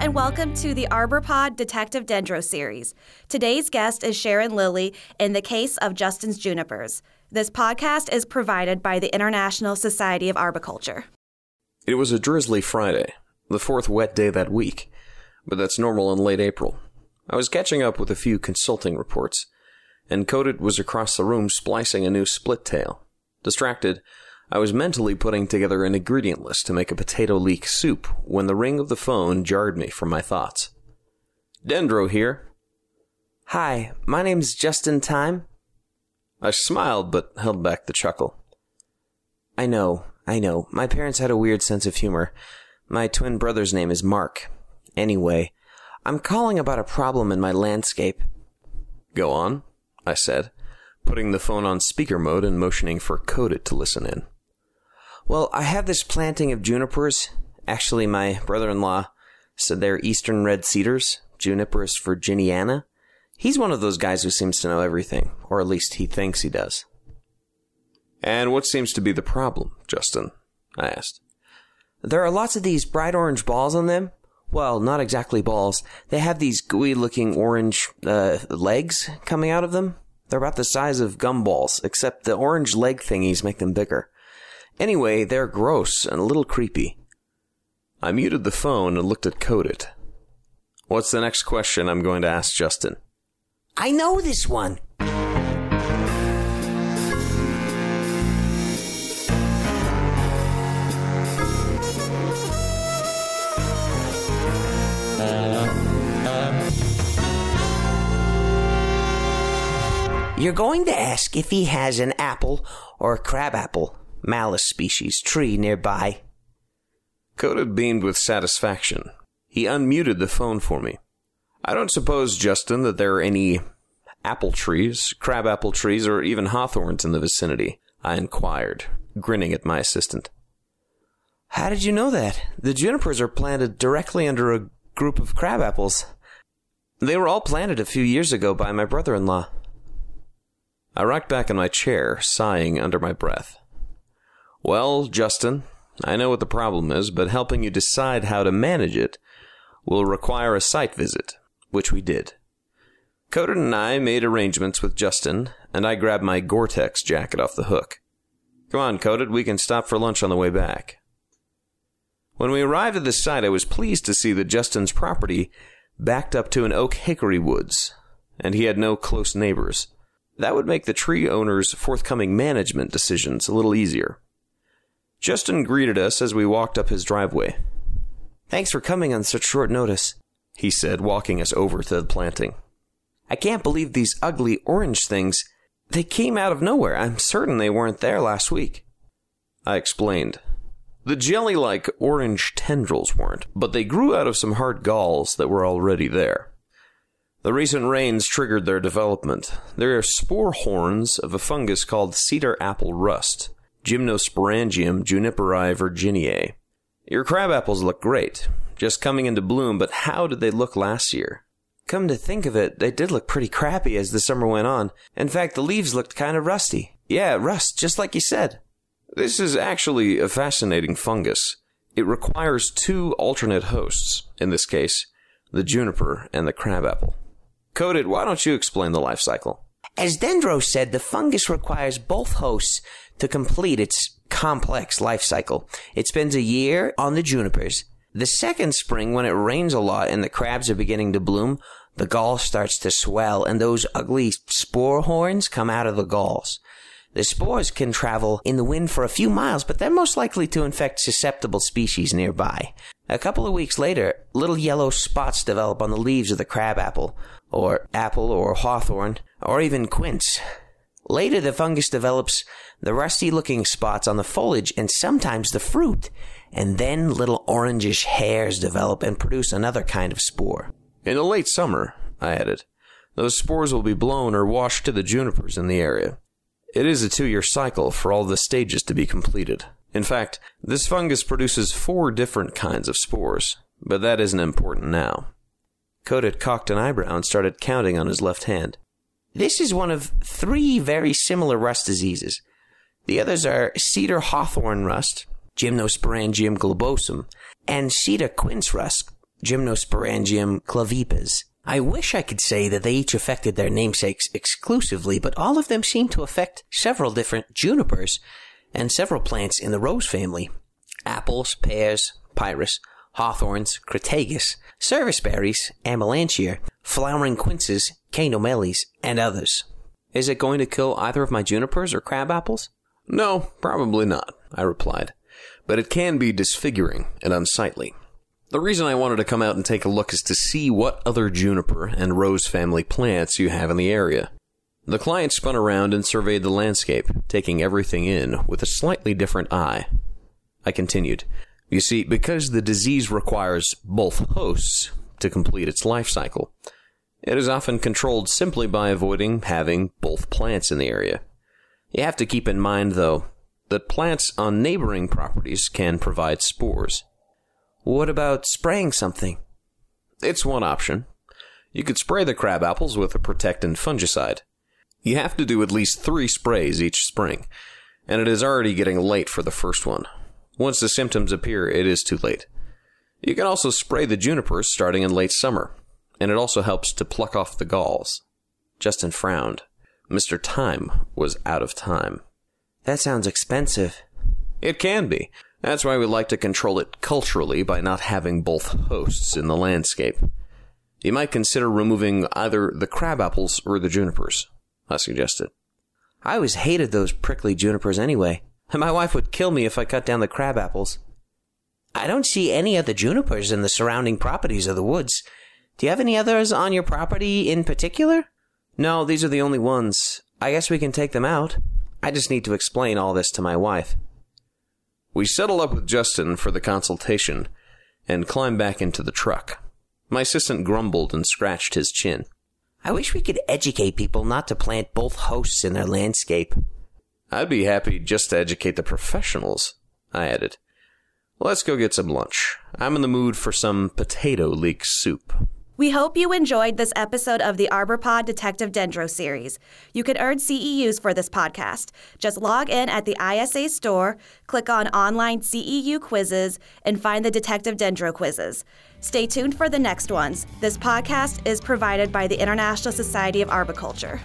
and welcome to the ArborPod Detective Dendro Series. Today's guest is Sharon Lilly in the case of Justin's junipers. This podcast is provided by the International Society of Arboriculture. It was a drizzly Friday, the fourth wet day that week, but that's normal in late April. I was catching up with a few consulting reports, and Codit was across the room splicing a new split tail. Distracted, I was mentally putting together an ingredient list to make a potato leek soup when the ring of the phone jarred me from my thoughts. Dendro here. Hi, my name's Justin Time. I smiled but held back the chuckle. I know. My parents had a weird sense of humor. My twin brother's name is Mark. Anyway, I'm calling about a problem in my landscape. Go on, I said, putting the phone on speaker mode and motioning for Codit to listen in. Well, I have this planting of junipers. Actually, my brother-in-law said they're eastern red cedars, Juniperus virginiana. He's one of those guys who seems to know everything, or at least he thinks he does. And what seems to be the problem, Justin? I asked. There are lots of these bright orange balls on them. Well, not exactly balls. They have these gooey-looking orange legs coming out of them. They're about the size of gumballs, except the orange leg thingies make them bigger. Anyway, they're gross and a little creepy. I muted the phone and looked at Codit. What's the next question I'm going to ask Justin? I know this one. You're going to ask if he has an apple or a crabapple, Malus species, tree nearby. Codit beamed with satisfaction. He unmuted the phone for me. I don't suppose, Justin, that there are any apple trees, crabapple trees, or even hawthorns in the vicinity, I inquired, grinning at my assistant. How did you know that? The junipers are planted directly under a group of crabapples. They were all planted a few years ago by my brother-in-law. I rocked back in my chair, sighing under my breath. Well, Justin, I know what the problem is, but helping you decide how to manage it will require a site visit, which we did. Codit and I made arrangements with Justin, and I grabbed my Gore-Tex jacket off the hook. Come on, Codit, we can stop for lunch on the way back. When we arrived at the site, I was pleased to see that Justin's property backed up to an oak hickory woods, and he had no close neighbors. That would make the tree owner's forthcoming management decisions a little easier. Justin greeted us as we walked up his driveway. Thanks for coming on such short notice, he said, walking us over to the planting. I can't believe these ugly orange things. They came out of nowhere. I'm certain they weren't there last week. I explained. The jelly-like orange tendrils weren't, but they grew out of some hard galls that were already there. The recent rains triggered their development. There are spore horns of a fungus called cedar apple rust, Gymnosporangium juniperi virginiae. Your crab apples look great, just coming into bloom, but how did they look last year? Come to think of it, they did look pretty crappy as the summer went on. In fact, the leaves looked kind of rusty. Yeah, rust, just like you said. This is actually a fascinating fungus. It requires two alternate hosts, in this case, the juniper and the crabapple. Codit, why don't you explain the life cycle? As Dendro said, the fungus requires both hosts to complete its complex life cycle. It spends a year on the junipers. The second spring, when it rains a lot and the crabs are beginning to bloom, the gall starts to swell and those ugly spore horns come out of the galls. The spores can travel in the wind for a few miles, but they're most likely to infect susceptible species nearby. A couple of weeks later, little yellow spots develop on the leaves of the crabapple, or apple or hawthorn, or even quince. Later, the fungus develops the rusty-looking spots on the foliage and sometimes the fruit, and then little orangish hairs develop and produce another kind of spore. In the late summer, I added, those spores will be blown or washed to the junipers in the area. It is a 2-year cycle for all the stages to be completed. In fact, this fungus produces 4 different kinds of spores, but that isn't important now. Codit cocked an eyebrow and started counting on his left hand. This is one of 3 very similar rust diseases. The others are cedar hawthorn rust, Gymnosporangium globosum, and cedar quince rust, Gymnosporangium clavipes. I wish I could say that they each affected their namesakes exclusively, but all of them seem to affect several different junipers and several plants in the rose family. Apples, pears, pyrus, hawthorns, crataegus, serviceberries, amelanchier, flowering quinces, chaenomeles, and others. Is it going to kill either of my junipers or crab apples? No, probably not, I replied, but it can be disfiguring and unsightly. The reason I wanted to come out and take a look is to see what other juniper and rose family plants you have in the area. The client spun around and surveyed the landscape, taking everything in with a slightly different eye. I continued, "You see, because the disease requires both hosts to complete its life cycle, it is often controlled simply by avoiding having both plants in the area. You have to keep in mind, though, that plants on neighboring properties can provide spores." What about spraying something? It's one option. You could spray the crab apples with a protectant fungicide. You have to do at least 3 sprays each spring, and it is already getting late for the first one. Once the symptoms appear, it is too late. You can also spray the junipers starting in late summer, and it also helps to pluck off the galls. Justin frowned. Mr. Time was out of time. That sounds expensive. It can be. That's why we like to control it culturally by not having both hosts in the landscape. You might consider removing either the crab apples or the junipers, I suggested. I always hated those prickly junipers anyway, and my wife would kill me if I cut down the crab apples. I don't see any other junipers in the surrounding properties of the woods. Do you have any others on your property in particular? No, these are the only ones. I guess we can take them out. I just need to explain all this to my wife. We settled up with Justin for the consultation and climbed back into the truck. My assistant grumbled and scratched his chin. I wish we could educate people not to plant both hosts in their landscape. I'd be happy just to educate the professionals, I added. Let's go get some lunch. I'm in the mood for some potato leek soup. We hope you enjoyed this episode of the ArborPod Detective Dendro Series. You can earn CEUs for this podcast. Just log in at the ISA store, click on Online CEU Quizzes, and find the Detective Dendro Quizzes. Stay tuned for the next ones. This podcast is provided by the International Society of Arboriculture.